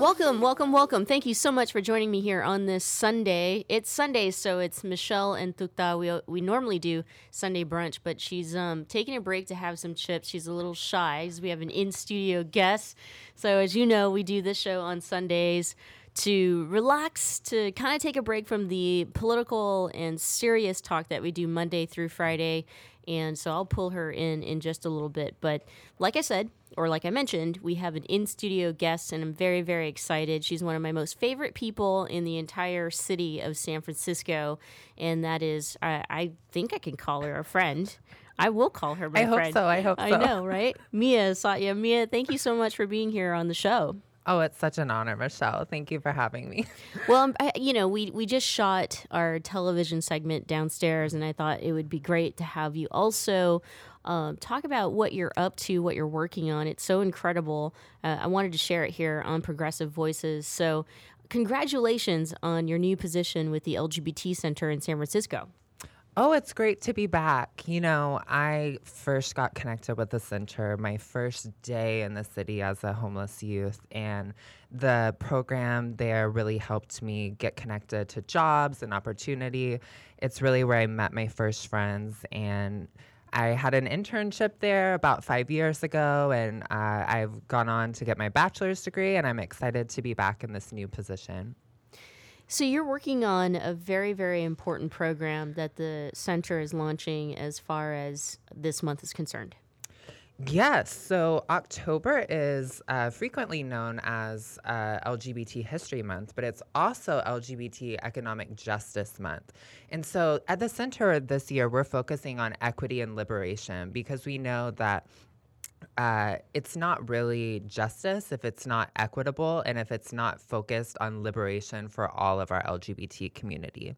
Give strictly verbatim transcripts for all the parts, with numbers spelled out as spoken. Welcome, welcome, welcome. Thank you so much for joining me here on this Sunday. It's Sunday, so it's Michelle and Tookta. We we normally do Sunday brunch, but she's um, taking a break to have some chips. She's a little shy because we have an in-studio guest. So as you know, we do this show on Sundays to relax, to kind of take a break from the political and serious talk that we do Monday through Friday. And so I'll pull her in in just a little bit. But like I said, or like I mentioned, we have an in-studio guest, and I'm very, very excited. She's one of my most favorite people in the entire city of San Francisco, and that is, I, I think I can call her a friend. I will call her my I friend. I hope so, I hope I so. I know, right? Mia Satya. Mia, thank you so much for being here on the show. Oh, it's such an honor, Michelle. Thank you for having me. Well, I, you know, we, we just shot our television segment downstairs, and I thought it would be great to have you also um, talk about what you're up to, what you're working on. It's so incredible. Uh, I wanted to share it here on Progressive Voices. So congratulations on your new position with the L G B T Center in San Francisco. Oh, it's great to be back. You know, I first got connected with the center my first day in the city as a homeless youth, and the program there really helped me get connected to jobs and opportunity. It's really where I met my first friends, and I had an internship there about five years ago, and uh, I've gone on to get my bachelor's degree, and I'm excited to be back in this new position. So you're working on a very, very important program that the center is launching as far as this month is concerned. Yes. So October is uh, frequently known as uh, L G B T History Month, but it's also L G B T Economic Justice Month. And so at the center this year, we're focusing on equity and liberation, because we know that Uh, it's not really justice if it's not equitable and if it's not focused on liberation for all of our L G B T community.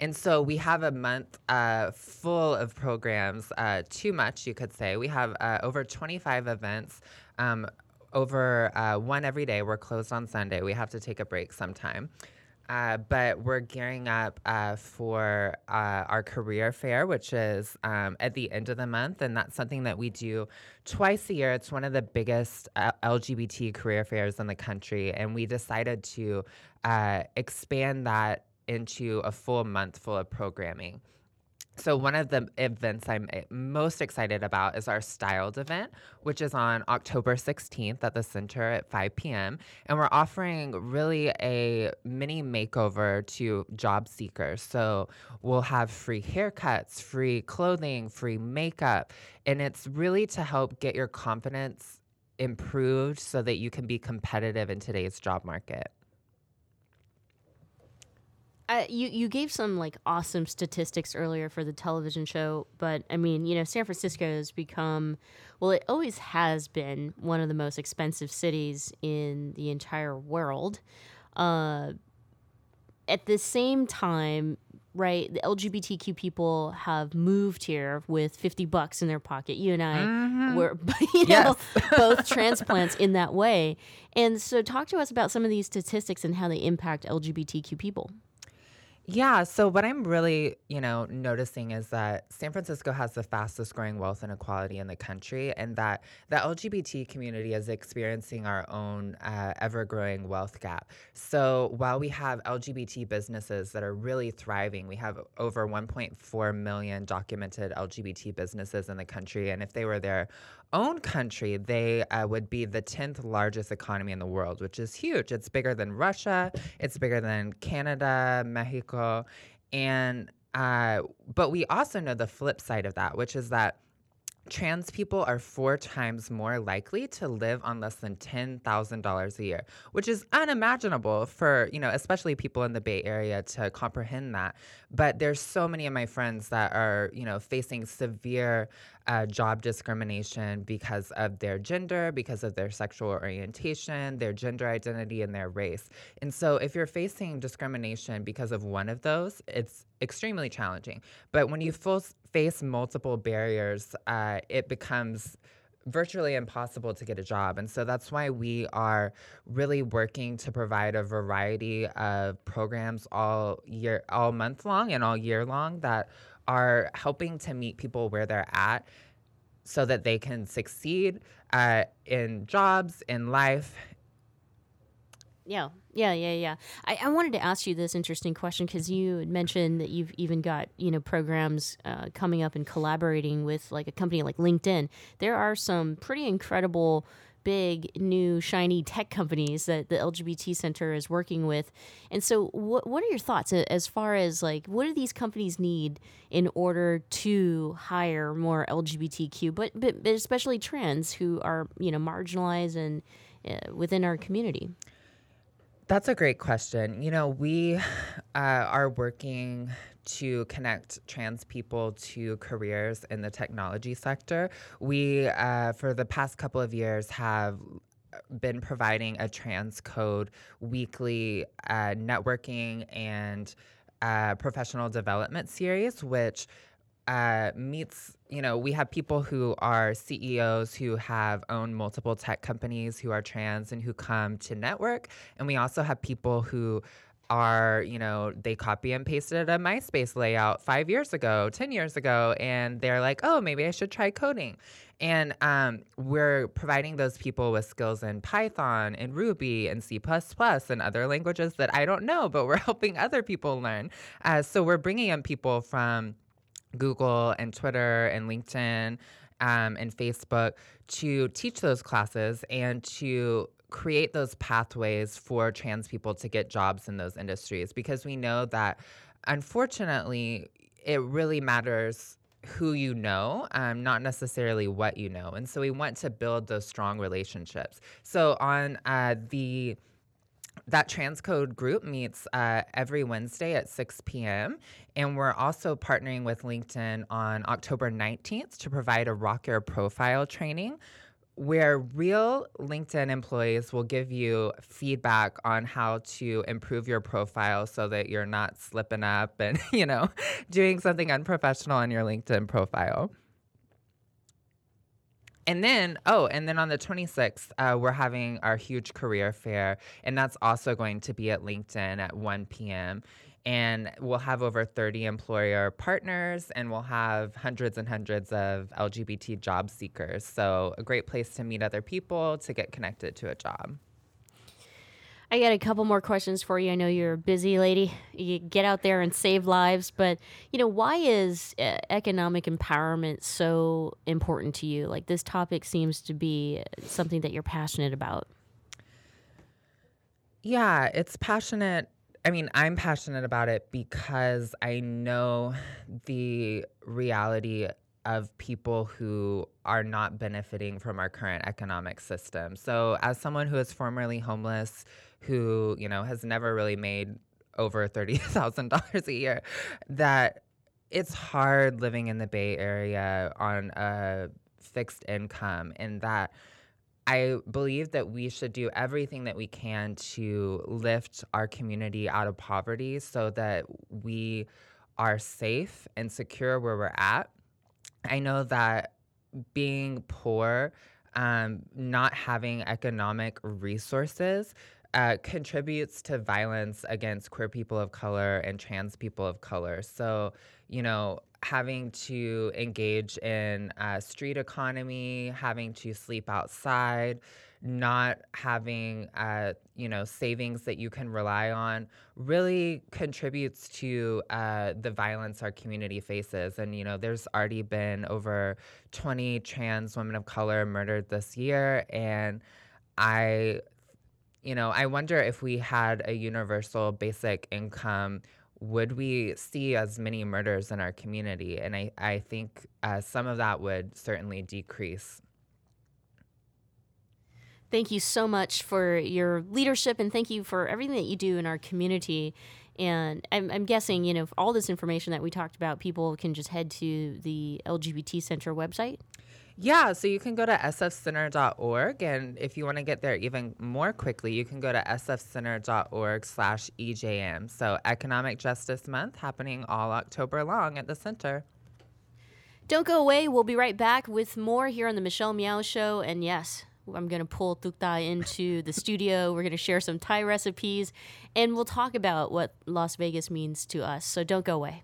And so we have a month uh, full of programs, uh, too much, you could say. We have uh, over twenty-five events, um, over uh, one every day. We're closed on Sunday. We have to take a break sometime. Uh, but we're gearing up uh, for uh, our career fair, which is um, at the end of the month. And that's something that we do twice a year. It's one of the biggest uh, L G B T career fairs in the country. And we decided to uh, expand that into a full month full of programming. So one of the events I'm most excited about is our Styled event, which is on October sixteenth at the center at five p.m. And we're offering really a mini makeover to job seekers. So we'll have free haircuts, free clothing, free makeup. And it's really to help get your confidence improved so that you can be competitive in today's job market. Uh, you, you gave some, like, awesome statistics earlier for the television show, but, I mean, you know, San Francisco has become, well, it always has been one of the most expensive cities in the entire world. Uh, at the same time, right, the L G B T Q people have moved here with fifty bucks in their pocket. You and I mm-hmm. were, you know, yes. both transplants in that way. And so talk to us about some of these statistics and how they impact L G B T Q people. Yeah, so what I'm really, you know, noticing is that San Francisco has the fastest growing wealth inequality in the country, and that the L G B T community is experiencing our own uh, ever-growing wealth gap. So while we have L G B T businesses that are really thriving, we have over one point four million documented L G B T businesses in the country, and if they were there own country, they uh, would be the tenth largest economy in the world, which is huge. It's bigger than Russia. It's bigger than Canada, Mexico. And uh, but we also know the flip side of that, which is that trans people are four times more likely to live on less than ten thousand dollars a year, which is unimaginable for, you know, especially people in the Bay Area to comprehend that. But there's so many of my friends that are, you know, facing severe uh, job discrimination because of their gender, because of their sexual orientation, their gender identity, and their race. And so if you're facing discrimination because of one of those, it's extremely challenging. But when you full face multiple barriers, uh, it becomes virtually impossible to get a job. And so that's why we are really working to provide a variety of programs all year, all month long and all year long that are helping to meet people where they're at so that they can succeed uh, in jobs, in life. Yeah, yeah, yeah, yeah. I, I wanted to ask you this interesting question because you had mentioned that you've even got, you know, programs uh, coming up and collaborating with like a company like LinkedIn. There are some pretty incredible, big, new, shiny tech companies that the L G B T Center is working with. And so what what are your thoughts as far as like what do these companies need in order to hire more L G B T Q, but, but especially trans who are, you know, marginalized and uh, within our community? That's a great question. You know, we uh, are working to connect trans people to careers in the technology sector. We, uh, for the past couple of years, have been providing a Transcode weekly uh, networking and uh, professional development series, which Uh, meets, you know, we have people who are C E Os who have owned multiple tech companies who are trans and who come to network. And we also have people who are, you know, they copy and pasted a MySpace layout five years ago, ten years ago, and they're like, oh, maybe I should try coding. And um, we're providing those people with skills in Python and Ruby and C plus plus and other languages that I don't know, but we're helping other people learn. Uh, so we're bringing in people from Google and Twitter and LinkedIn um, and Facebook to teach those classes and to create those pathways for trans people to get jobs in those industries, because we know that, unfortunately, it really matters who you know, um, not necessarily what you know. And so we want to build those strong relationships. So on uh, the That Transcode group meets uh, every Wednesday at six p.m. And we're also partnering with LinkedIn on October nineteenth to provide a Rock Your Profile training where real LinkedIn employees will give you feedback on how to improve your profile so that you're not slipping up and, you know, doing something unprofessional on your LinkedIn profile. And then, oh, and then on the twenty-sixth, uh, we're having our huge career fair, and that's also going to be at LinkedIn at one p.m., and we'll have over thirty employer partners, and we'll have hundreds and hundreds of L G B T job seekers. So a great place to meet other people, to get connected to a job. I got a couple more questions for you. I know you're a busy lady. You get out there and save lives. But, you know, why is economic empowerment so important to you? Like, this topic seems to be something that you're passionate about. Yeah, it's passionate. I mean, I'm passionate about it because I know the reality of people who are not benefiting from our current economic system. So as someone who is formerly homeless, who, you know, has never really made over thirty thousand dollars a year, that it's hard living in the Bay Area on a fixed income, and that I believe that we should do everything that we can to lift our community out of poverty so that we are safe and secure where we're at. I know that being poor, um, not having economic resources, uh, contributes to violence against queer people of color and trans people of color. So, you know, having to engage in uh, street economy, having to sleep outside, not having, uh, you know, savings that you can rely on really contributes to uh, the violence our community faces. And, you know, there's already been over twenty trans women of color murdered this year. And I, you know, I wonder if we had a universal basic income, would we see as many murders in our community? And I, I think uh, some of that would certainly decrease. Thank you so much for your leadership, and thank you for everything that you do in our community. And I'm, I'm guessing, you know, all this information that we talked about, people can just head to the L G B T Center website? Yeah, so you can go to s f center dot org, and if you want to get there even more quickly, you can go to s f center dot org slash E J M. So Economic Justice Month happening all October long at the center. Don't go away. We'll be right back with more here on the Michelle Meow Show, and yes, I'm going to pull Tookta into the studio. We're going to share some Thai recipes, and we'll talk about what Las Vegas means to us. So don't go away.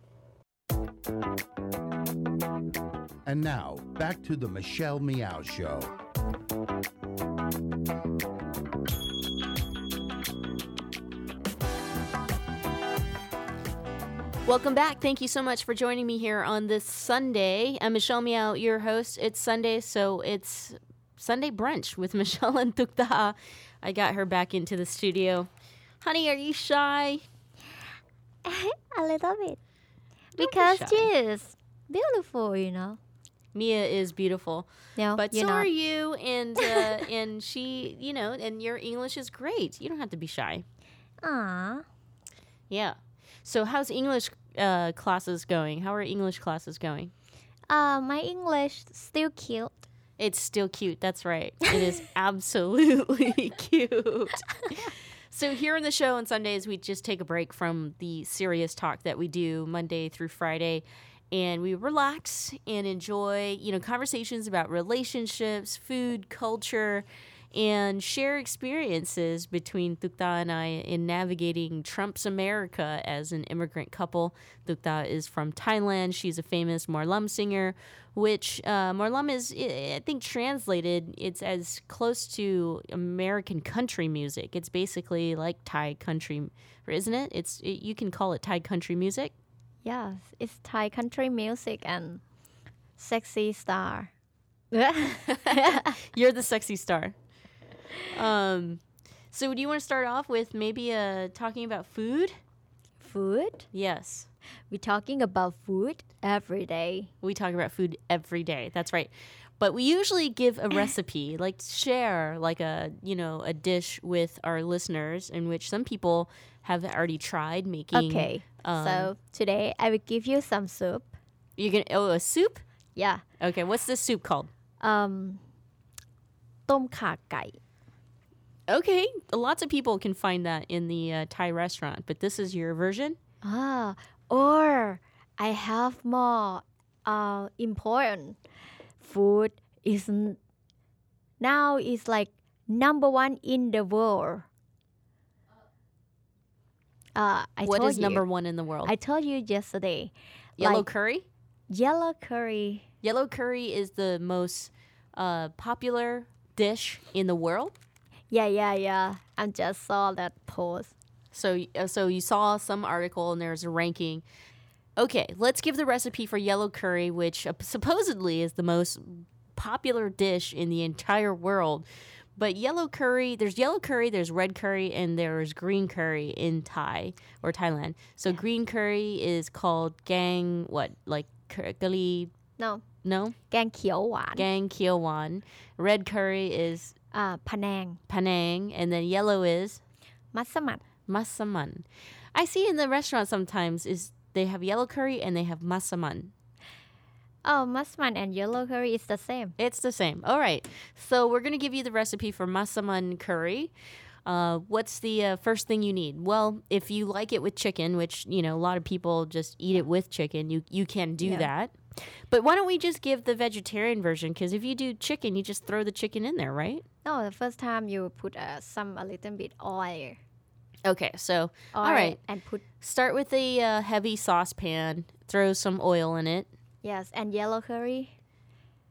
And now, back to the Michelle Meow Show. Welcome back. Thank you so much for joining me here on this Sunday. I'm Michelle Meow, your host. It's Sunday, so it's Sunday brunch with Michelle and Tookta. I got her back into the studio. Honey, are you shy? A little bit. Don't because be she is beautiful, you know. Mia is beautiful. No, but so not. Are you, and uh, and she, you know, and your English is great. You don't have to be shy. Aww. Yeah. So how's English uh, classes going? How are English classes going? Uh, my English still cute. It's still cute. That's right. It is absolutely cute. So here on the show on Sundays, we just take a break from the serious talk that we do Monday through Friday, and we relax and enjoy, you know, conversations about relationships, food, culture, and share experiences between Tookta and I in navigating Trump's America as an immigrant couple. Tookta is from Thailand. She's a famous Mor Lam singer, which uh, Mor Lam is, I think, translated, it's as close to American country music. It's basically like Thai country, isn't it? It's it, you can call it Thai country music. Yes, it's Thai country music and sexy star. You're the sexy star. Um, so do you want to start off with maybe uh, talking about food? Food? Yes. We're talking about food every day. We talk about food every day. That's right. But we usually give a recipe, like share like a, you know, a dish with our listeners in which some people have already tried making. Okay. Um, so today I will give you some soup. You're going to, oh, a soup? Yeah. Okay. What's this soup called? Um, Tom Kha Kai. Okay, lots of people can find that in the uh, Thai restaurant, but this is your version? Ah, or I have more uh, important food. Isn't now is like number one in the world. Uh, I what told is you, number one in the world? I told you yesterday. Yellow like, curry? Yellow curry. Yellow curry is the most uh, popular dish in the world? Yeah, yeah, yeah. I just saw that post. So uh, so you saw some article and there's a ranking. Okay, let's give the recipe for yellow curry, which uh, supposedly is the most popular dish in the entire world. But yellow curry, there's yellow curry, there's red curry, and there's green curry in Thai or Thailand. So yeah. Green curry is called gang, what, like curry? No. No? Gang kiao wan. Gang kiao wan. Red curry is... Uh, panang. Panang. And then yellow is? Masaman. Masaman. I see in the restaurant sometimes is they have yellow curry and they have masaman. Oh, masaman and yellow curry is the same. It's the same. All right. So we're going to give you the recipe for masaman curry. Uh, what's the uh, first thing you need? Well, if you like it with chicken, which, you know, a lot of people just eat it with chicken, you, you can do yeah. that. But why don't we just give the vegetarian version? Because if you do chicken, you just throw the chicken in there, right? No, the first time you put uh, some a little bit oil. Okay, so oil, all right, and put start with a uh, heavy saucepan. Throw some oil in it. Yes, and yellow curry.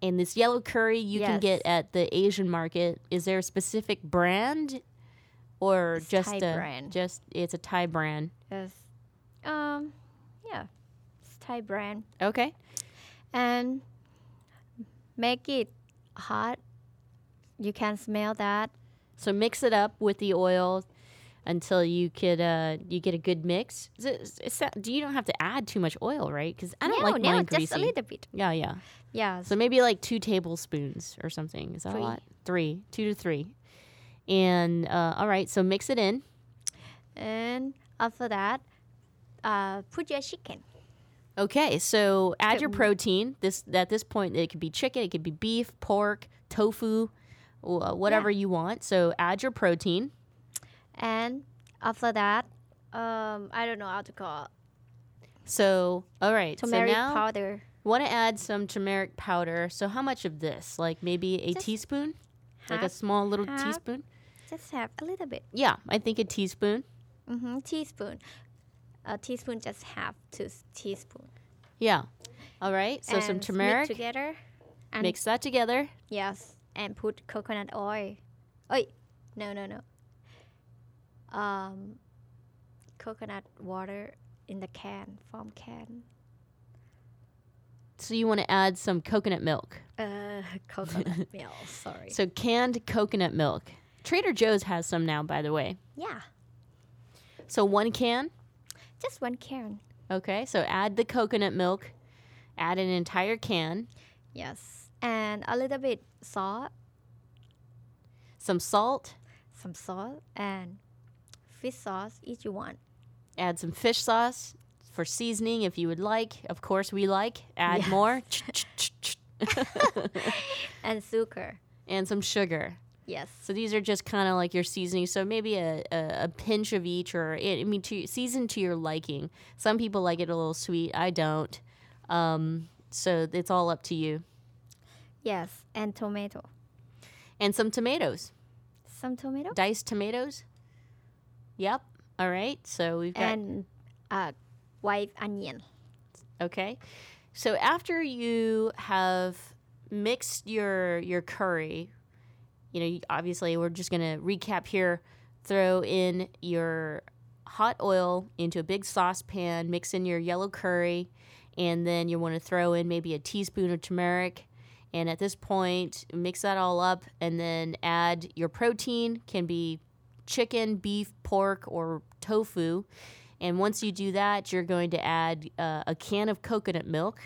And this yellow curry you yes. can get at the Asian market. Is there a specific brand, or it's just Thai a brand? Just it's a Thai brand. Yes. Um. Yeah. It's Thai brand. Okay. And make it hot. You can smell that. So mix it up with the oil until you could uh, you get a good mix. Is it, is that, do you don't have to add too much oil, right? Because I don't no, like no, mine greasy. No, just a little bit. Yeah, yeah. Yeah. So maybe like two tablespoons or something. Is that three. a lot? Three. Two to three. And uh, all right, so mix it in. And after that, uh, put your chicken. Okay, so add your protein. This at this point, it could be chicken, it could be beef, pork, tofu, whatever yeah. you want. So add your protein. And after that, um, I don't know how to call it. So, all right. Turmeric so now powder. Want to add some turmeric powder. So how much of this? Like maybe a just teaspoon? Half, like a small little half, teaspoon? Just half, a little bit. Yeah, I think a teaspoon. Mm-hmm, teaspoon. A teaspoon, just half to teaspoon. Yeah. All right. So and some turmeric. Mix together. And mix that together. Yes. And put coconut oil. Oh, no, no, no. Um, coconut water in the can, from can. So you want to add some coconut milk. Uh, coconut milk, sorry. So canned coconut milk. Trader Joe's has some now, by the way. Yeah. So one can? Just one can. Okay, so add the coconut milk. Add an entire can. Yes. And a little bit salt. Some salt. Some salt and fish sauce if you want. Add some fish sauce for seasoning if you would like. Of course we like. Add yes. more. And sugar. And some sugar. Yes. So these are just kind of like your seasoning. So maybe a, a, a pinch of each, or it, I mean, to, season to your liking. Some people like it a little sweet. I don't. Um, so it's all up to you. Yes. And tomato. And some tomatoes. Some tomato? Diced tomatoes. Yep. All right. So we've got... And uh, white onion. Okay. So after you have mixed your your curry, you know, obviously we're just going to recap here. Throw in your hot oil into a big saucepan. Mix in your yellow curry. And then you want to throw in maybe a teaspoon of turmeric. And at this point, mix that all up and then add your protein. Can be chicken, beef, pork, or tofu. And once you do that, you're going to add uh, a can of coconut milk.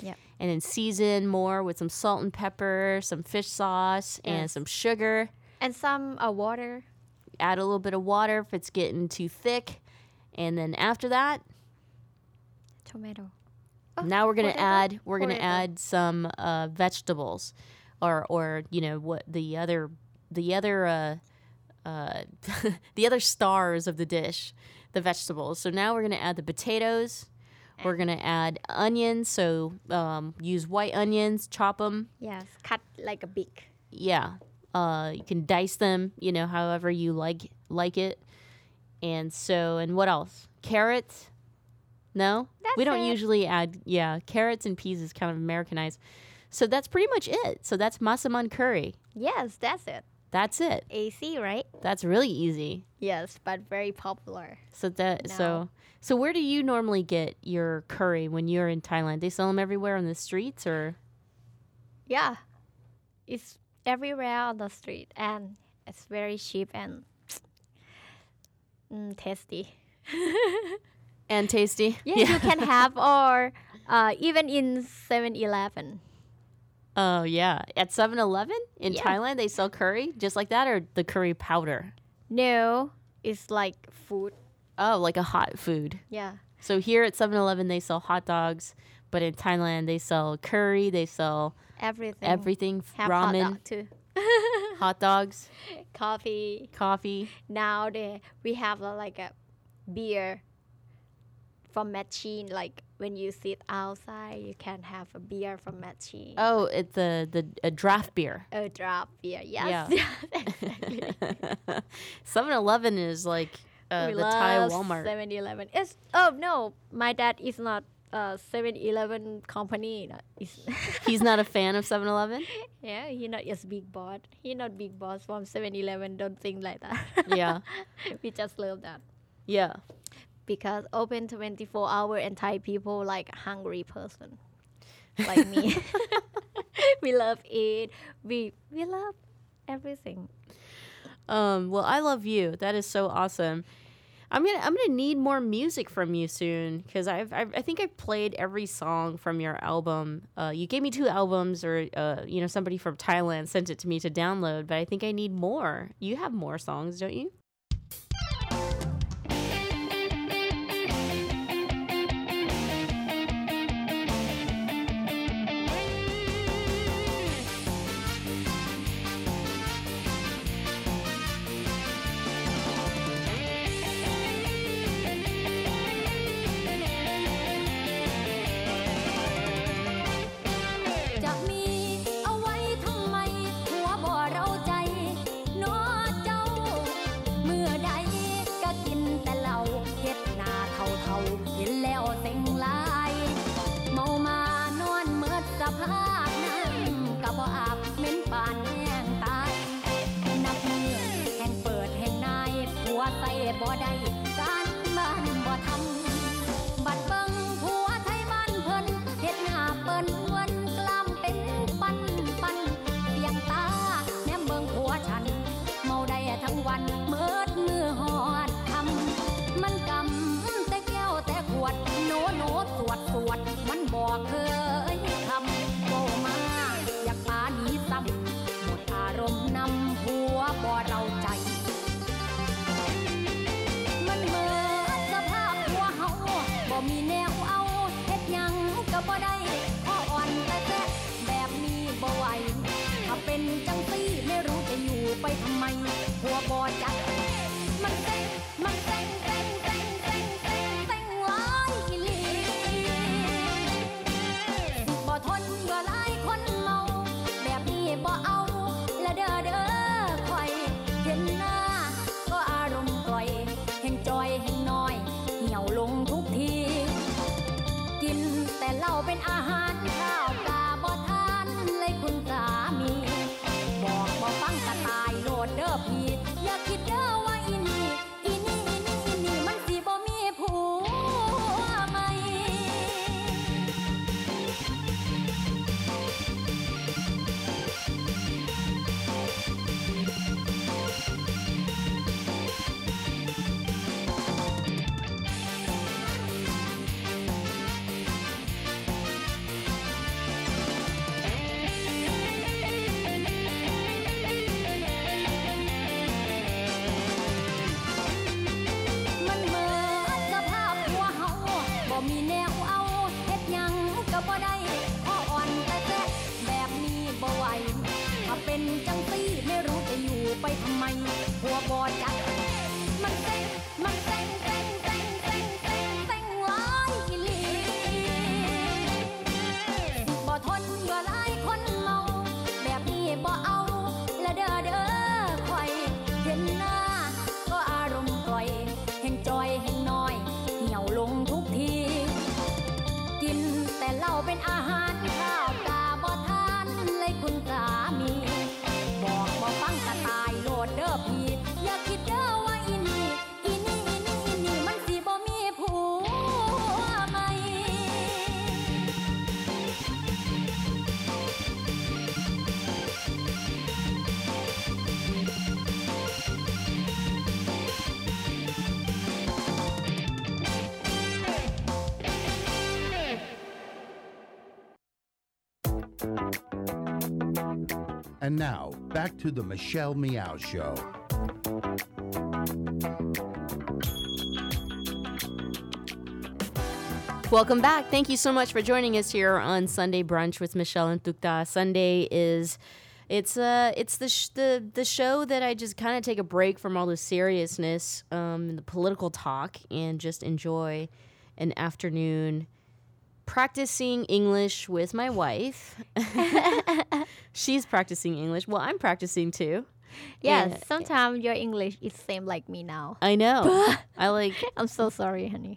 Yep. And then season more with some salt and pepper, some fish sauce, yes. and some sugar. And some uh, water. Add a little bit of water if it's getting too thick. And then after that... Tomato. Oh, now we're gonna add we're gonna add some uh, vegetables, or or you know what the other the other uh, uh, the other stars of the dish, the vegetables. So now we're gonna add the potatoes. We're gonna add onions. So um, use white onions, chop them. Yes, cut like a beak. Yeah, uh, you can dice them. You know, however you like like it. And so and what else? Carrots. No? That's we don't it. usually add, yeah, carrots and peas is kind of Americanized. So that's pretty much it. So that's masaman curry. Yes, that's it. That's it. Easy, right? That's really easy. Yes, but very popular. So that no. so so where do you normally get your curry when you're in Thailand? They sell them everywhere on the streets, or? Yeah. It's everywhere on the street, and it's very cheap and mm, tasty. And tasty. Yeah, yeah, you can have, or uh, even in seven eleven. Oh, yeah. At seven eleven in yeah. Thailand, they sell curry just like that, or the curry powder? No, it's like food. Oh, like a hot food. Yeah. So here at seven eleven, they sell hot dogs, but in Thailand, they sell curry, they sell everything. Everything. Have ramen. Hot dog too. Hot dogs. Coffee. Coffee. Now they, we have a, like a beer. From machine, like when you sit outside, you can have a beer from machine. Oh, it's the the a draft beer. A draft beer, yes. Yeah. Exactly. seven eleven is like uh, the Thai Walmart. seven eleven. It's oh no, my dad is not uh, seven eleven company. He's not a fan of seven eleven? Yeah, he not just big boss. He not big boss from seven eleven. Don't think like that. Yeah. We just love that. Yeah. Because open twenty-four hour and Thai people like hungry person. Like me. We love it. We we love everything. Um, well, I love you. That is so awesome. I'm gonna I'm gonna need more music from you soon because I've, I've I think I've played every song from your album. Uh, you gave me two albums, or uh, you know, somebody from Thailand sent it to me to download. But I think I need more. You have more songs, don't you? And now, back to the Michelle Meow Show. Welcome back. Thank you so much for joining us here on Sunday Brunch with Michelle and Tookta. Sunday is, it's uh, it's the sh- the the show that I just kind of take a break from all the seriousness um, and the political talk and just enjoy an afternoon practicing English with my wife. She's practicing English. Well, I'm practicing too. Yes, yeah, sometimes your English is same like me now. I know. I like. I'm so sorry, honey.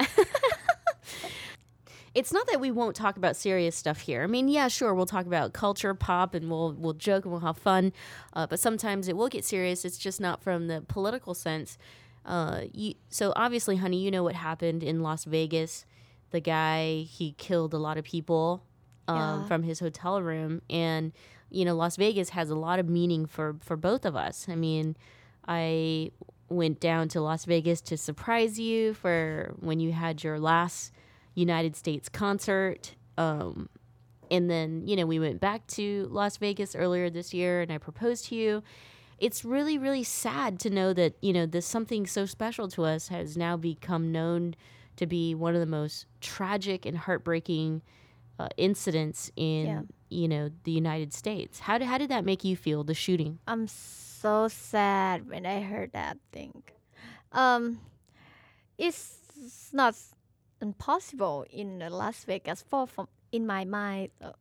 it's not that we won't talk about serious stuff here. I mean, yeah, sure, we'll talk about culture pop and we'll we'll joke and we'll have fun, uh, but sometimes it will get serious. It's just not from the political sense. Uh, you, so obviously, honey, you know what happened in Las Vegas. The guy, he killed a lot of people um, yeah. from his hotel room. And, you know, Las Vegas has a lot of meaning for, for both of us. I mean, I went down to Las Vegas to surprise you for when you had your last United States concert. Um, and then, you know, we went back to Las Vegas earlier this year and I proposed to you. It's really, really sad to know that, you know, this something so special to us has now become known to be one of the most tragic and heartbreaking uh, incidents in, yeah. you know, the United States. How, do, how did that make you feel, the shooting? I'm so sad when I heard that thing. Um, it's not impossible in Las Vegas. For, from, in my mind, uh,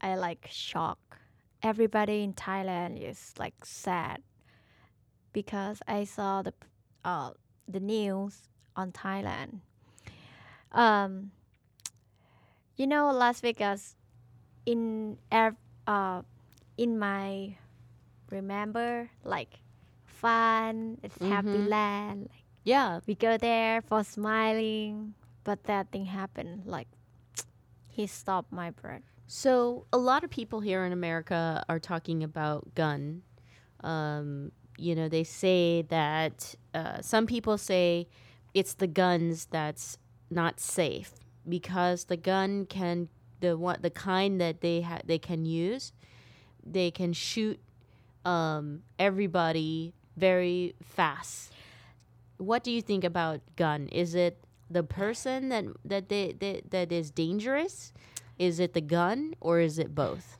I like shocked. Everybody in Thailand is like sad because I saw the uh, the news on Thailand. Um, you know, Las Vegas in uh in my remember like fun, it's mm-hmm. happy land. Like, yeah, we go there for smiling, but that thing happened. Like he stopped my breath. So a lot of people here in America are talking about gun. Um, you know, they say that uh, some people say it's the guns that's not safe because the gun can the one the kind that they ha- they can use, they can shoot um, everybody very fast. What do you think about gun? Is it the person that that they, they that is dangerous? Is it the gun or is it both?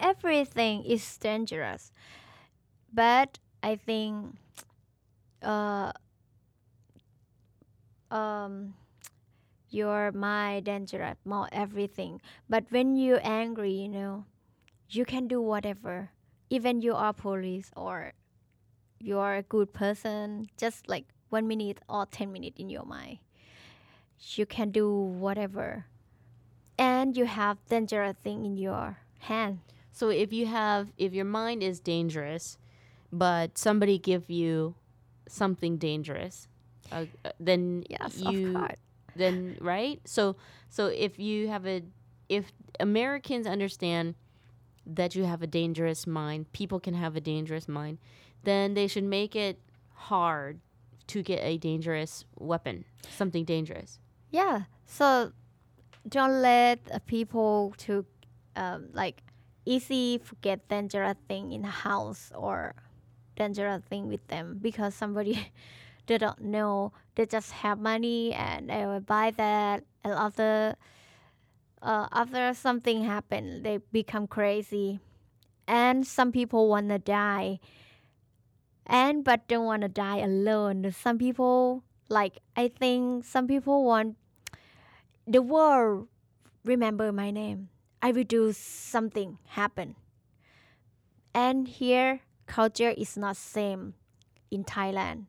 Everything is dangerous. But I think uh, um, your mind dangerous more everything. But when you're angry, you know, you can do whatever. Even you are police or you are a good person, just like one minute or ten minutes in your mind. You can do whatever. And you have dangerous thing in your hand. So if you have, if your mind is dangerous, but somebody give you something dangerous, uh, then yes, you, of course. Then right. So so if you have a, if Americans understand that you have a dangerous mind, people can have a dangerous mind, then they should make it hard to get a dangerous weapon, something dangerous. Yeah. So. Don't let uh, people to um, like easy forget dangerous thing in the house or dangerous thing with them because somebody they don't know, they just have money and they will buy that, and after uh, after something happened they become crazy, and some people want to die and but don't want to die alone. Some people like I think some people want the world remember my name. I will do something happen. And here, culture is not same in Thailand.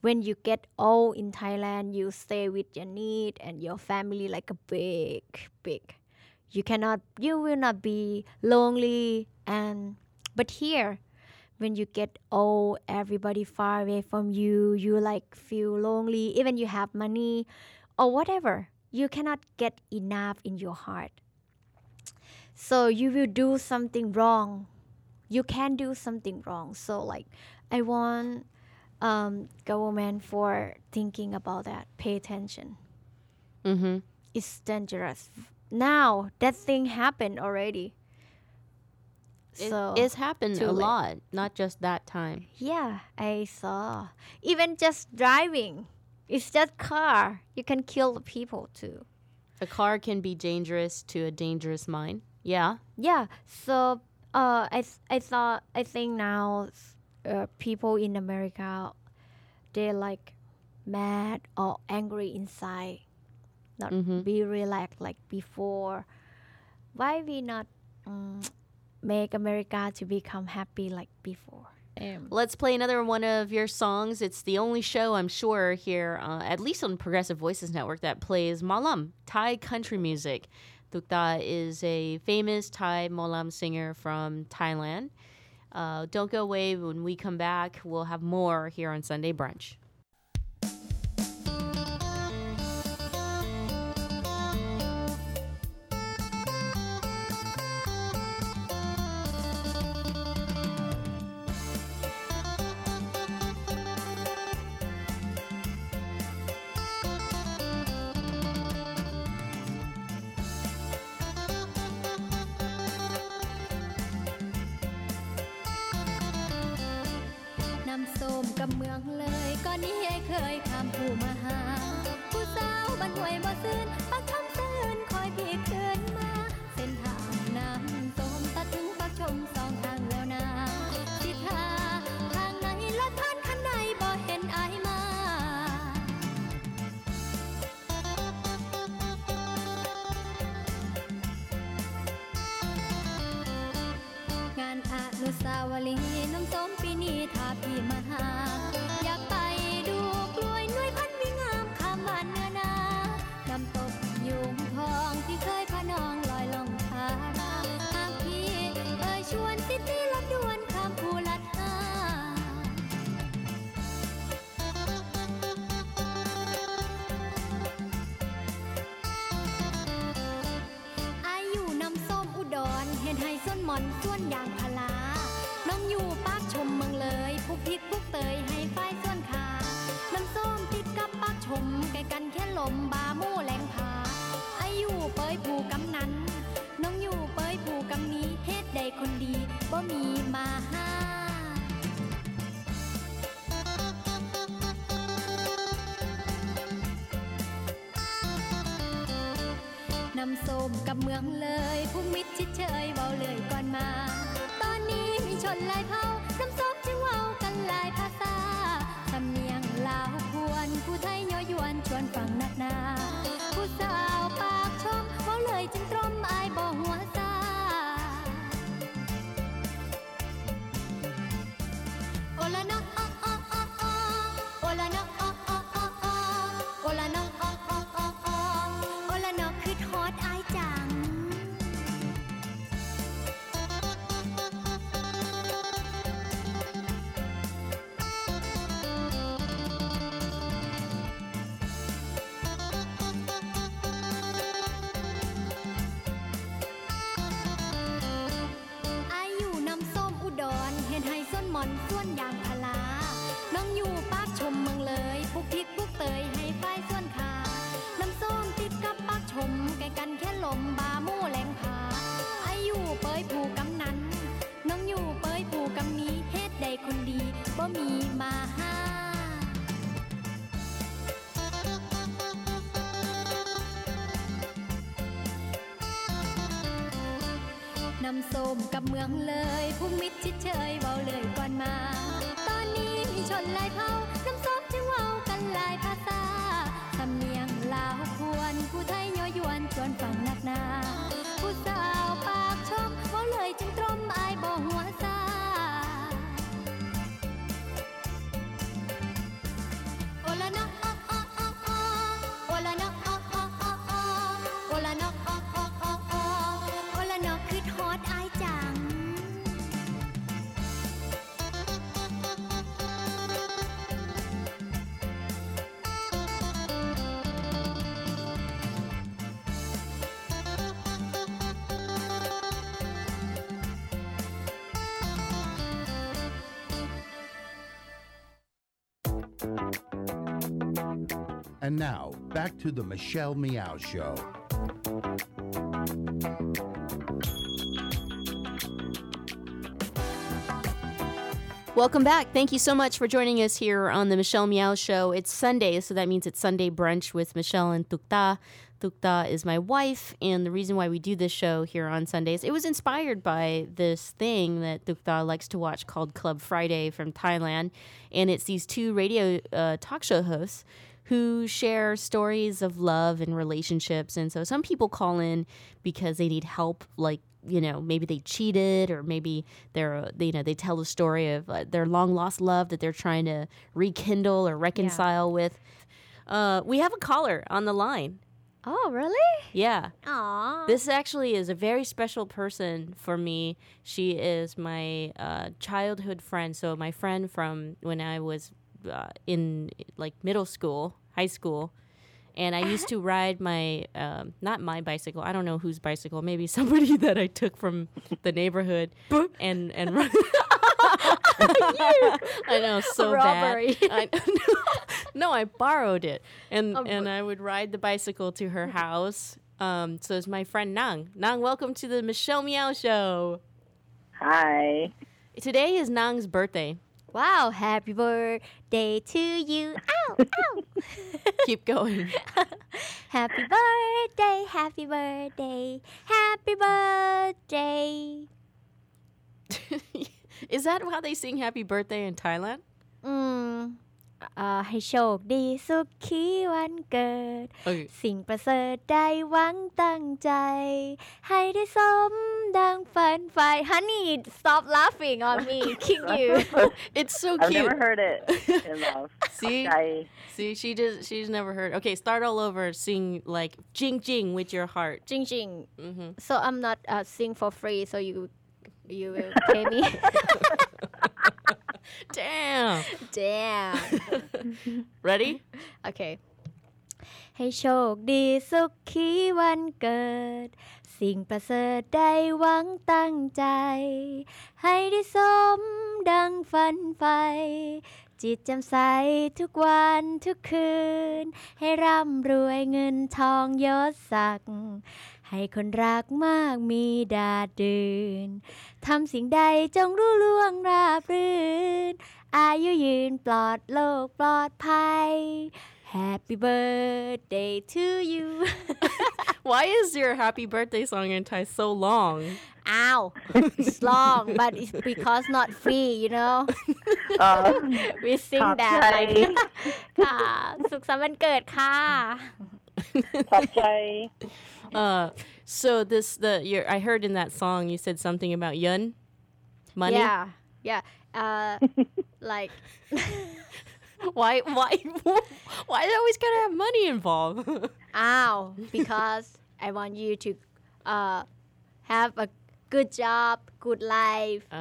When you get old in Thailand, you stay with your need and your family like a big, big. You cannot, you will not be lonely. And but here, when you get old, everybody far away from you. You like feel lonely. Even you have money or whatever. You cannot get enough in your heart. So you will do something wrong. You can do something wrong. So like, I want um, government for thinking about that. Pay attention. Mm-hmm. It's dangerous. Now, that thing happened already. It, so it's happened a late. lot, not just that time. Yeah, I saw. Even just driving. It's just car. You can kill the people too. A car can be dangerous to a dangerous mind. Yeah. Yeah. So uh, I th- I thought I think now uh, people in America they're like mad or angry inside, not mm-hmm. be relaxed like before. Why we not um, make America to become happy like before? Um, Let's play another one of your songs. It's the only show, I'm sure, here, uh, at least on Progressive Voices Network, that plays Mor Lam, Thai country music. Tookta is a famous Thai Mor Lam singer from Thailand. Uh, don't go away. When we come back, we'll have more here on Sunday Brunch. And now, back to the Michelle Meow Show. Welcome back. Thank you so much for joining us here on the Michelle Meow Show. It's Sunday, so that means it's Sunday Brunch with Michelle and Tookta. Tookta is my wife, and the reason why we do this show here on Sundays, it was inspired by this thing that Tookta likes to watch called Club Friday from Thailand, and it's these two radio uh, talk show hosts who share stories of love and relationships. And so some people call in because they need help, like you know, maybe they cheated, or maybe they're, you know, they tell a story of uh, their long lost love that they're trying to rekindle or reconcile yeah. with. Uh, we have a caller on the line. Oh, really? Yeah. Aww. This actually is a very special person for me. She is my uh, childhood friend. So my friend from when I was uh, in like middle school, high school. And I used to ride my, um, not my bicycle. I don't know whose bicycle. Maybe somebody that I took from the neighborhood. and and ride. I know, so Robbery. bad. I, no, no, I borrowed it, and um, and I would ride the bicycle to her house. Um, so it's my friend Nang. Nang, welcome to the Michelle Meow Show. Hi. Today is Nang's birthday. Wow! Happy birthday to you! Ow! Ow! Keep going. Happy birthday! Happy birthday! Happy birthday! Is that how they sing Happy Birthday in Thailand? Mm. Uh, ให้โชคดีสุขีวันเกิด okay. สิ่งประเสริฐได้หวังตั้งใจ ให้ได้สมดังฝันใฝ่ Honey, stop laughing on me. Kick you. It's so I've cute. I've never heard it in love. See? I... See, she just, she's never heard. Okay, start all over. Sing like Jing Jing with your heart. Jing Jing. Mm-hmm. So I'm not uh, sing for free, so you... You will pay me. Damn. Damn. Ready? Okay. ให้โชคดีสุขขีวันเกิดสิ่งประเสริฐได้หวังตั้งใจให้ได้สมดังฝันใฝ่จิตแจ่มใสทุกวันทุกคืนให้ร่ำรวยเงินทองยศศักดิ์ ให้คนรักมากมีดาดดื่นทำสิ่งใดจงรุ่งเรืองราบรื่นอายุยืนปลอดโลกปลอดภัย Happy birthday to you. Why is your happy birthday song in Thai so long? Ow. It's long, but it's because not free, you know? Um, we sing that like, ah, สุขสันต์วันเกิดค่ะ uh, so this the your I heard in that song you said something about yen money. Yeah, yeah. Uh, like why why why is it always gotta have money involved? Ow, because I want you to uh have a good job, good life, uh,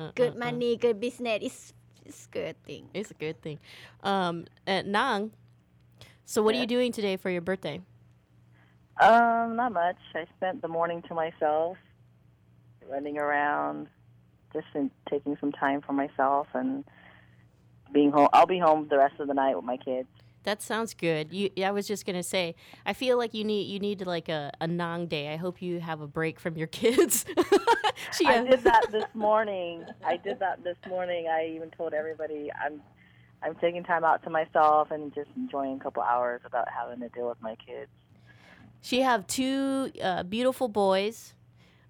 uh, good uh, money, uh. good business. It's it's a good thing. It's a good thing. Um, at Nang. So what yeah. are you doing today for your birthday? Um, not much. I spent the morning to myself, running around, just in, taking some time for myself and being home. I'll be home the rest of the night with my kids. That sounds good. You, I was just gonna say, I feel like you need you need like a, a Nang day. I hope you have a break from your kids. she, I did that this morning. I did that this morning. I even told everybody I'm. I'm taking time out to myself and just enjoying a couple hours without having to deal with my kids. She have two uh, beautiful boys.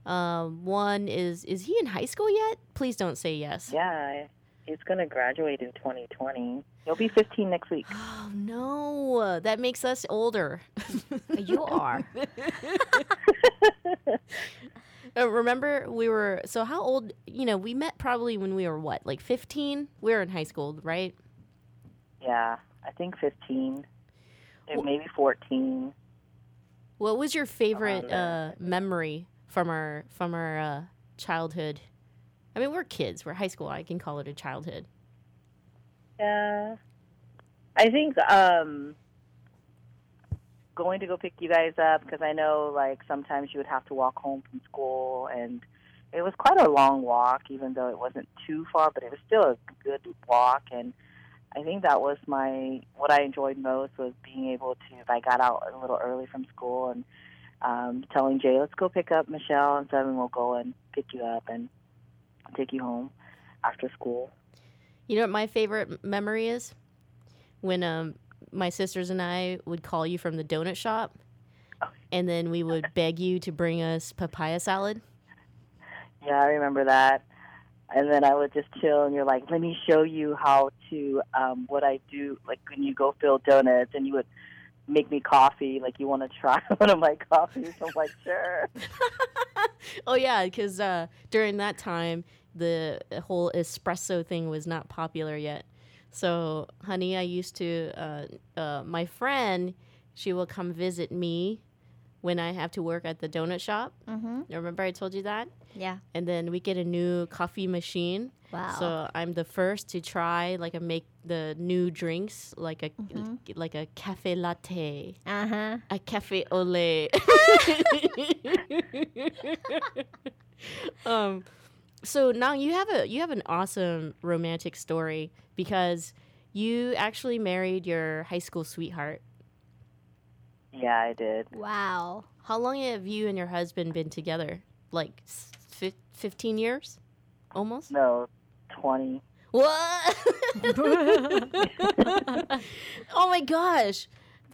Um, one is, is he in high school yet? Please don't say yes. Yeah, he's going to graduate in twenty twenty. He'll be fifteen next week. Oh, no. That makes us older. You are. Uh, remember, we were, so how old, you know, we met probably when we were what, like fifteen? We were in high school, right? Yeah, I think fifteen, well, maybe fourteen. What was your favorite uh, memory from our from our uh, childhood? I mean, we're kids. We're high school. I can call it a childhood. Yeah. I think um, going to go pick you guys up, because I know, like, sometimes you would have to walk home from school, and it was quite a long walk, even though it wasn't too far, but it was still a good walk, and I think that was my, what I enjoyed most was being able to, if I got out a little early from school and um, telling Jay, let's go pick up Michelle and Seven, we'll go and pick you up and take you home after school. You know what my favorite memory is? When um, my sisters and I would call you from the donut shop, oh. and then we would beg you to bring us papaya salad. Yeah, I remember that. And then I would just chill, and you're like, let me show you how to, um, what I do, like when you go fill donuts, and you would make me coffee. Like, you want to try one of my coffees? I'm like, sure. Oh, yeah, because uh, during that time, the whole espresso thing was not popular yet. So, honey, I used to, uh, uh, my friend, she will come visit me when I have to work at the donut shop. Mm-hmm. Remember I told you that? Yeah. And then we get a new coffee machine. Wow. So I'm the first to try, like, I make the new drinks, like a mm-hmm. like a cafe latte, uh-huh. a cafe au lait. um, so now you have a you have an awesome romantic story because you actually married your high school sweetheart. Yeah, I did. Wow. How long have you and your husband been together? Like f- fifteen years? Almost? No, twenty. What? Oh, my gosh.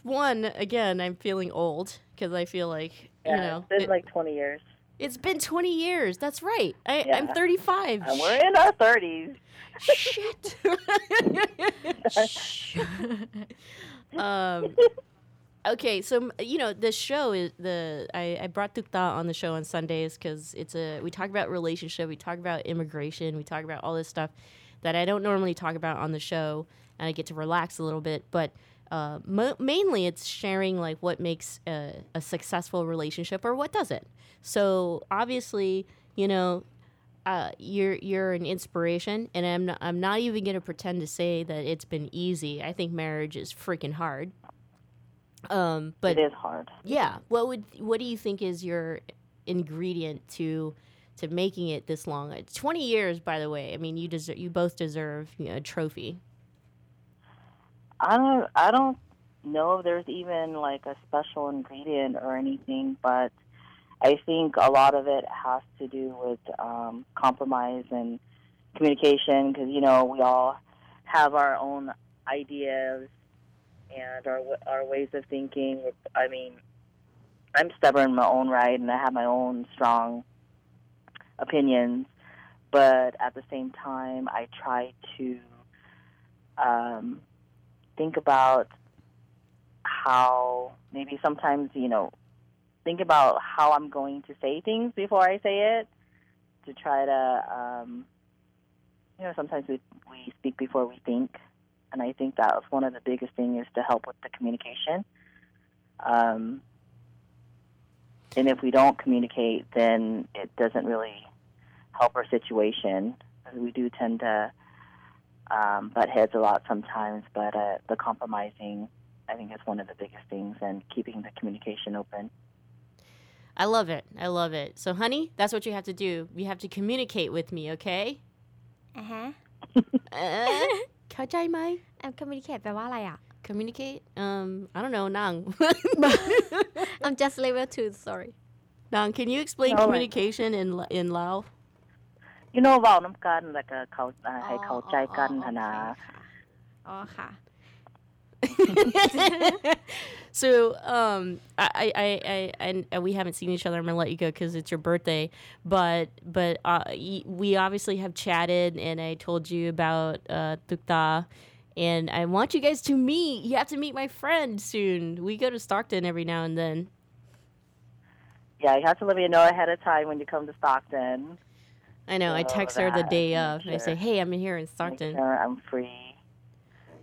One, again, I'm feeling old because I feel like, yeah, you know. It's been it, like twenty years. It's been twenty years. That's right. I, yeah. I'm thirty-five. And we're in our thirties. Shit. um, okay, so, you know, the show is the I, I brought Tookta on the show on Sundays because it's a we talk about relationship, we talk about immigration, we talk about all this stuff that I don't normally talk about on the show, and I get to relax a little bit. But uh, mo- mainly it's sharing, like, what makes a, a successful relationship or what doesn't. So obviously, you know, uh, you're you're an inspiration, and I'm not, I'm not even going to pretend to say that it's been easy. I think marriage is freaking hard. Um, but it is hard. Yeah. What would what do you think is your ingredient to? To making it this long? It's twenty years, by the way. I mean, you deserve, you both deserve, you know, a trophy. I don't, I don't know if there's even like a special ingredient or anything, but I think a lot of it has to do with um, compromise and communication, because you know we all have our own ideas and our our ways of thinking. I mean, I'm stubborn in my own right, and I have my own strong opinions, but at the same time, I try to um, think about how maybe sometimes, you know, think about how I'm going to say things before I say it, to try to, um, you know, sometimes we, we speak before we think, and I think that's one of the biggest things is to help with the communication. Um, and if we don't communicate, then it doesn't really help our situation. We do tend to um, butt heads a lot sometimes, but uh, the compromising, I think, is one of the biggest things, and keeping the communication open. I love it. I love it. So, honey, that's what you have to do. You have to communicate with me, okay? Uh-huh. uh, I'm communicate. Communicate? Um, I don't know, Nang. I'm just level two, sorry. Nang, can you explain no, communication like, in in Lao? You know, Lao nam kan like a khao hai khao chai kan hana. Oh, ha. So, um, I, I, I, I, we haven't seen each other. I'm gonna let you go because it's your birthday. But, but uh, we obviously have chatted, and I told you about uh, Tookta. And I want you guys to meet. You have to meet my friend soon. We go to Stockton every now and then. Yeah, you have to let me know ahead of time when you come to Stockton. I know. So I text her the day of. Sure. I say, hey, I'm in here in Stockton. Make sure I'm free.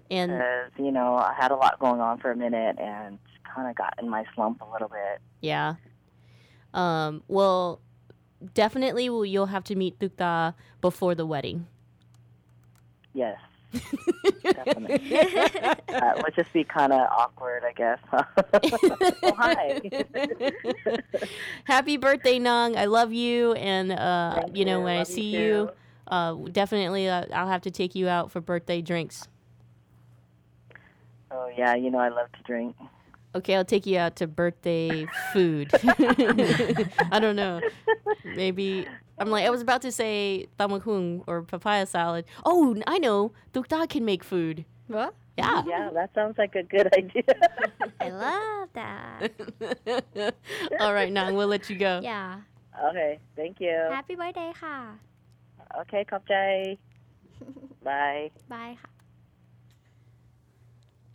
And because, you know, I had a lot going on for a minute and kind of got in my slump a little bit. Yeah. Um, well, definitely you'll have to meet Tookta before the wedding. Yes. Definitely. uh, let's just be kind of awkward, I guess. Huh? Oh, hi. Happy birthday, Nang. I love you. And, uh, you know, you. when love I see you, you uh, definitely uh, I'll have to take you out for birthday drinks. Oh, yeah. You know, I love to drink. Okay, I'll take you out to birthday food. I don't know. Maybe. I'm like, I was about to say tamakung or papaya salad. Oh, I know. Tookta can make food. What? Yeah. Yeah, that sounds like a good idea. I love that. All right, Nang, we'll let you go. Yeah. Okay, thank you. Happy birthday, ha. Okay, khop jai. Bye. Bye.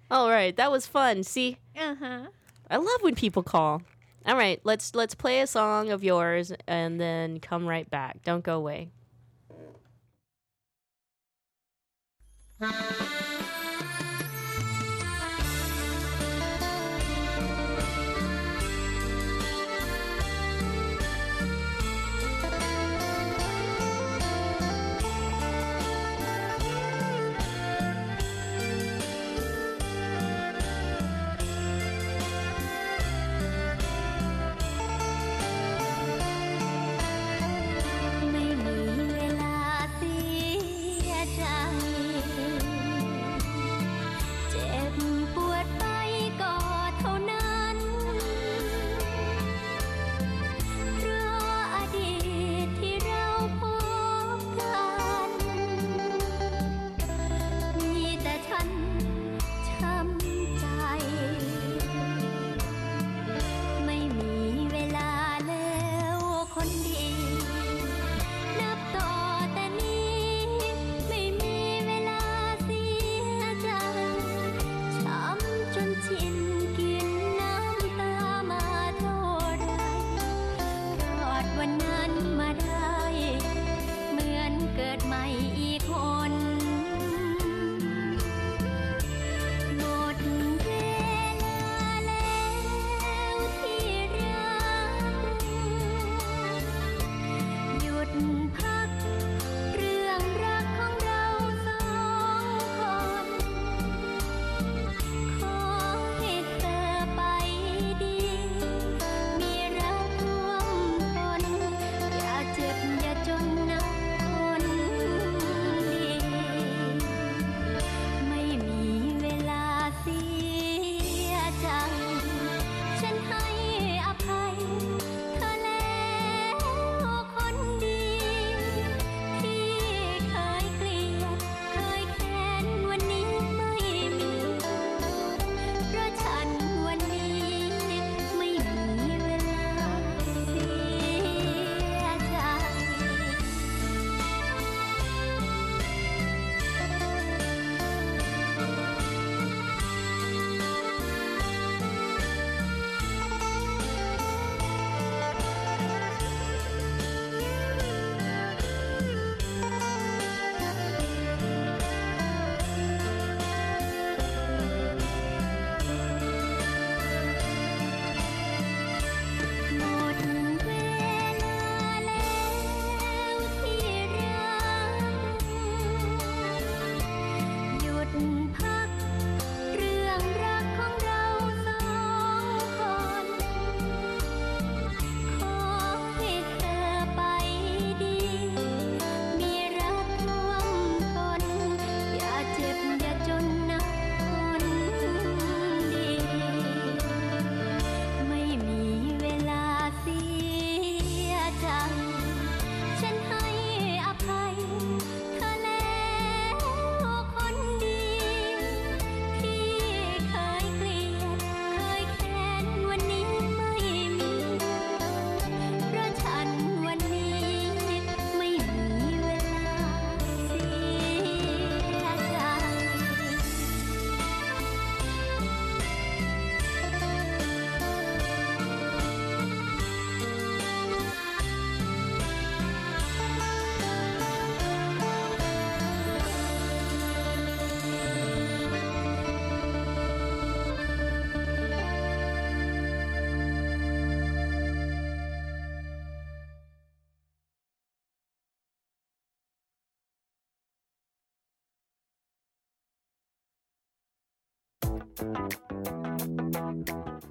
All right, that was fun. See? Uh-huh. I love when people call. All right, let's let's play a song of yours and then come right back. Don't go away.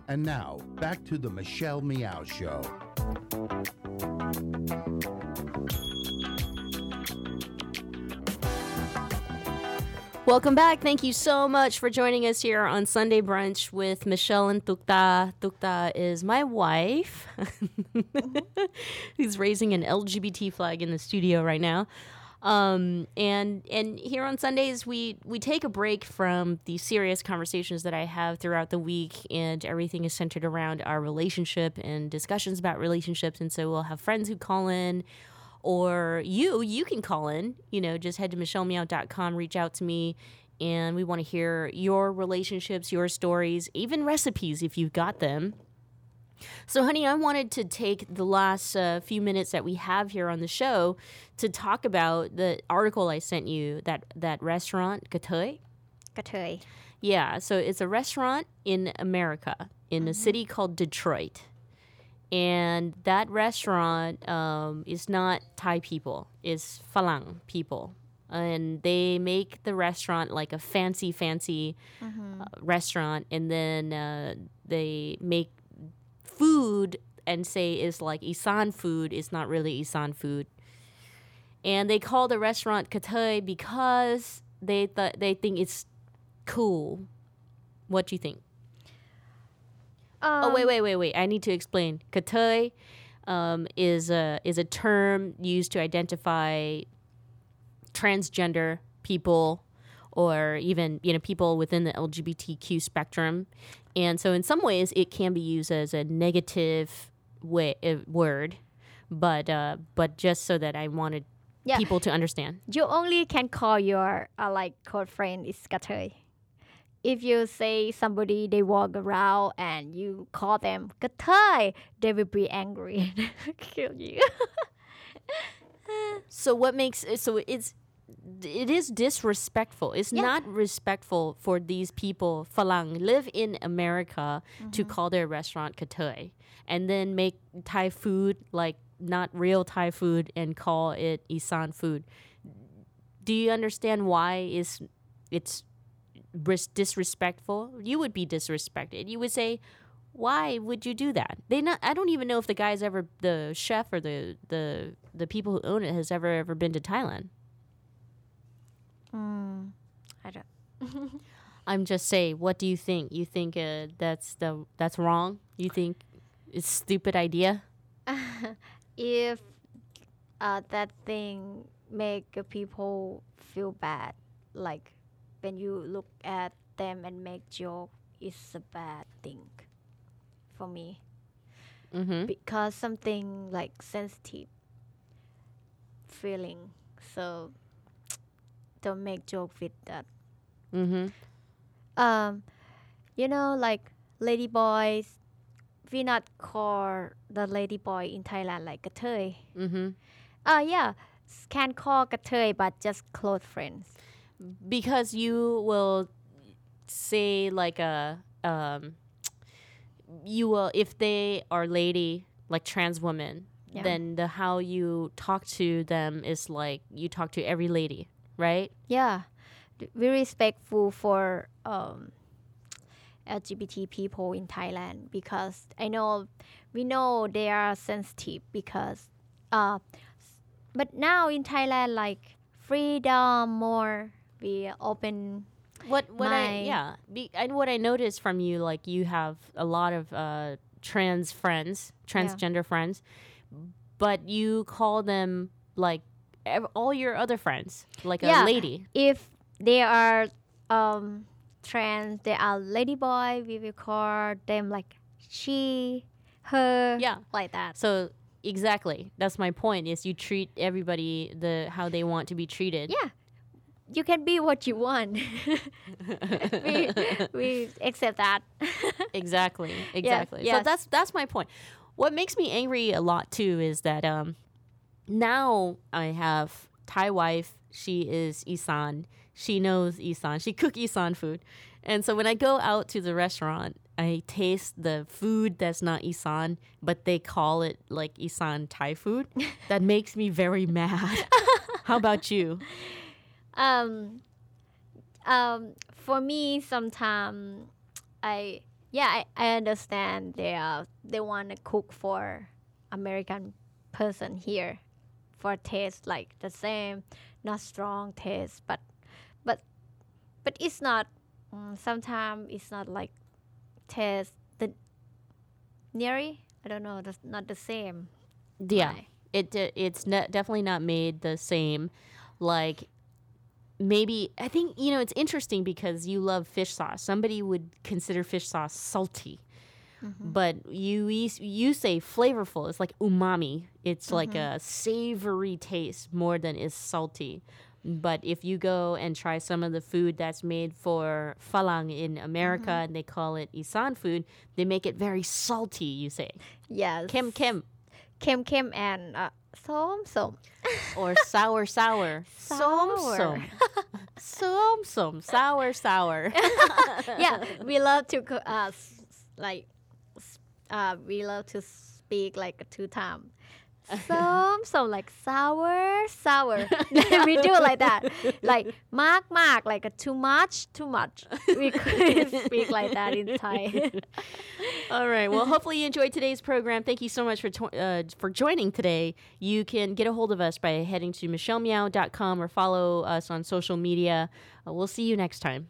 And now, back to the Michelle Meow Show. Welcome back. Thank you so much for joining us here on Sunday Brunch with Michelle and Tookta. Tookta is my wife. He's raising an L G B T flag in the studio right now. Um, and and here on Sundays, we, we take a break from the serious conversations that I have throughout the week, and everything is centered around our relationship and discussions about relationships. And so we'll have friends who call in, or you, you can call in, you know, just head to michelle meow dot com, reach out to me, and we want to hear your relationships, your stories, even recipes if you've got them. So, honey, I wanted to take the last uh, few minutes that we have here on the show to talk about the article I sent you, that, that restaurant, Kathoey. Kathoey. Yeah, so it's a restaurant in America, in mm-hmm. a city called Detroit. And that restaurant um, is not Thai people, it's Falang people. And they make the restaurant like a fancy, fancy mm-hmm. uh, restaurant. And then uh, they make food and say is like Isan food. It's not really Isan food. And they call the restaurant Kathoey because they, th- they think it's cool. What do you think? Um, oh, wait, wait, wait, wait. I need to explain. Kathoey um, is a, is a term used to identify transgender people, or even, you know, people within the L G B T Q spectrum. And so in some ways it can be used as a negative way, uh, word, but uh, but just so that I wanted yeah. people to understand. You only can call your uh, like close friend is Kathoey. If you say somebody, they walk around and you call them Kathoey, they will be angry and kill you. So what makes so it's it is disrespectful. It's yeah. not respectful for these people, Falang, live in America mm-hmm. to call their restaurant Kathoey and then make Thai food like not real Thai food and call it Isan food. Do you understand why is it's ris- disrespectful? You would be disrespected. You would say, why would you do that? They not. I don't even know if the guy's ever, the chef or the the the people who own it has ever ever been to Thailand. Mm, I don't. I'm just saying. What do you think? You think uh, that's the that's wrong? You think it's a stupid idea? If uh, that thing make people feel bad, like when you look at them and make joke, it's a bad thing. For me, mm-hmm. because something like sensitive feeling, so don't make joke with that. Mm-hmm. Um, you know, like lady boys, we not call the lady boy in Thailand like Kathoey. Mm-hmm. Uh, yeah, can call Kathoey, but just close friends. Because you will say like a um. You will, if they are lady, like trans woman, yeah. then the how you talk to them is like you talk to every lady, right? Yeah, very respectful for um, L G B T people in Thailand, because I know we know they are sensitive because, uh, but now in Thailand like freedom more, we open. What what My. I yeah be, and what I noticed from you, like you have a lot of uh, trans friends, transgender yeah. friends, but you call them like ev- all your other friends like yeah. a lady. If they are um, trans, they are lady boy. We will call them like she, her, yeah, like that. So exactly, that's my point. Is you treat everybody the how they want to be treated. Yeah. You can be what you want. we, we accept that. Exactly. Exactly. Yeah, yes. So that's that's my point. What makes me angry a lot too is that um, now I have Thai wife. She is Isan. She knows Isan. She cook Isan food, and so when I go out to the restaurant, I taste the food that's not Isan, but they call it like Isan Thai food. That makes me very mad. How about you? Um, um, for me, sometimes I, yeah, I, I understand they are, they want to cook for American person here for taste like the same, not strong taste, but, but, but it's not, um, sometimes it's not like taste the nearly, I don't know, that's not the same. Yeah. Why? It, uh, it's not, definitely not made the same, like. Maybe, I think, you know, it's interesting because you love fish sauce. Somebody would consider fish sauce salty. Mm-hmm. But you you say flavorful. It's like umami. It's mm-hmm. like a savory taste more than it's salty. But if you go and try some of the food that's made for Falang in America, mm-hmm. and they call it Isan food, they make it very salty, you say. Yes. Kem kem. Kem kem and uh, som som. Or sour sour. Som som. Som som. Sour sour. Yeah, we love to uh, like uh, we love to speak like two times. Some, some like sour, sour. We do like that. Like mark, mark, like a too much, too much. We could speak like that in Thai. All right. Well, hopefully you enjoyed today's program. Thank you so much for to- uh, for joining today. You can get a hold of us by heading to michelle meow dot com or follow us on social media. Uh, we'll see you next time.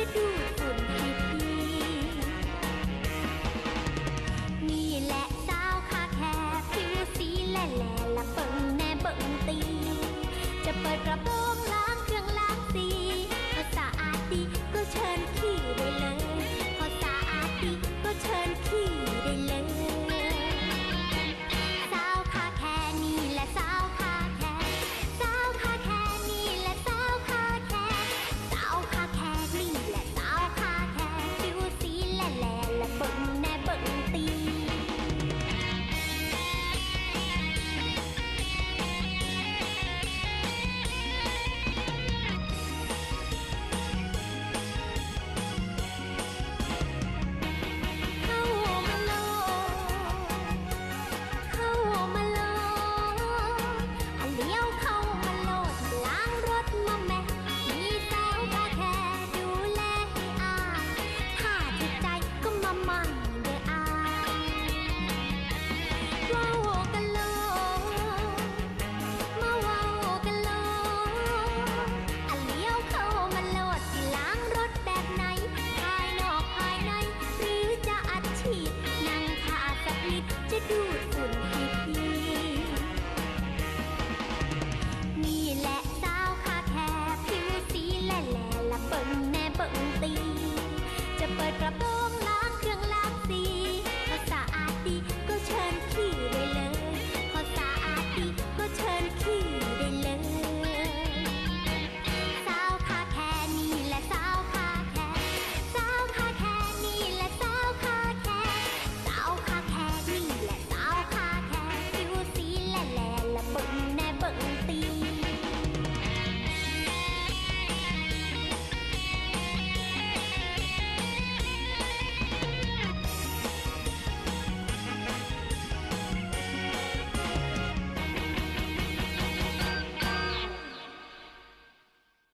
Hãy subscribe cho kênh Ghiền Mì Gõ Để không bỏ lỡ những video hấp dẫn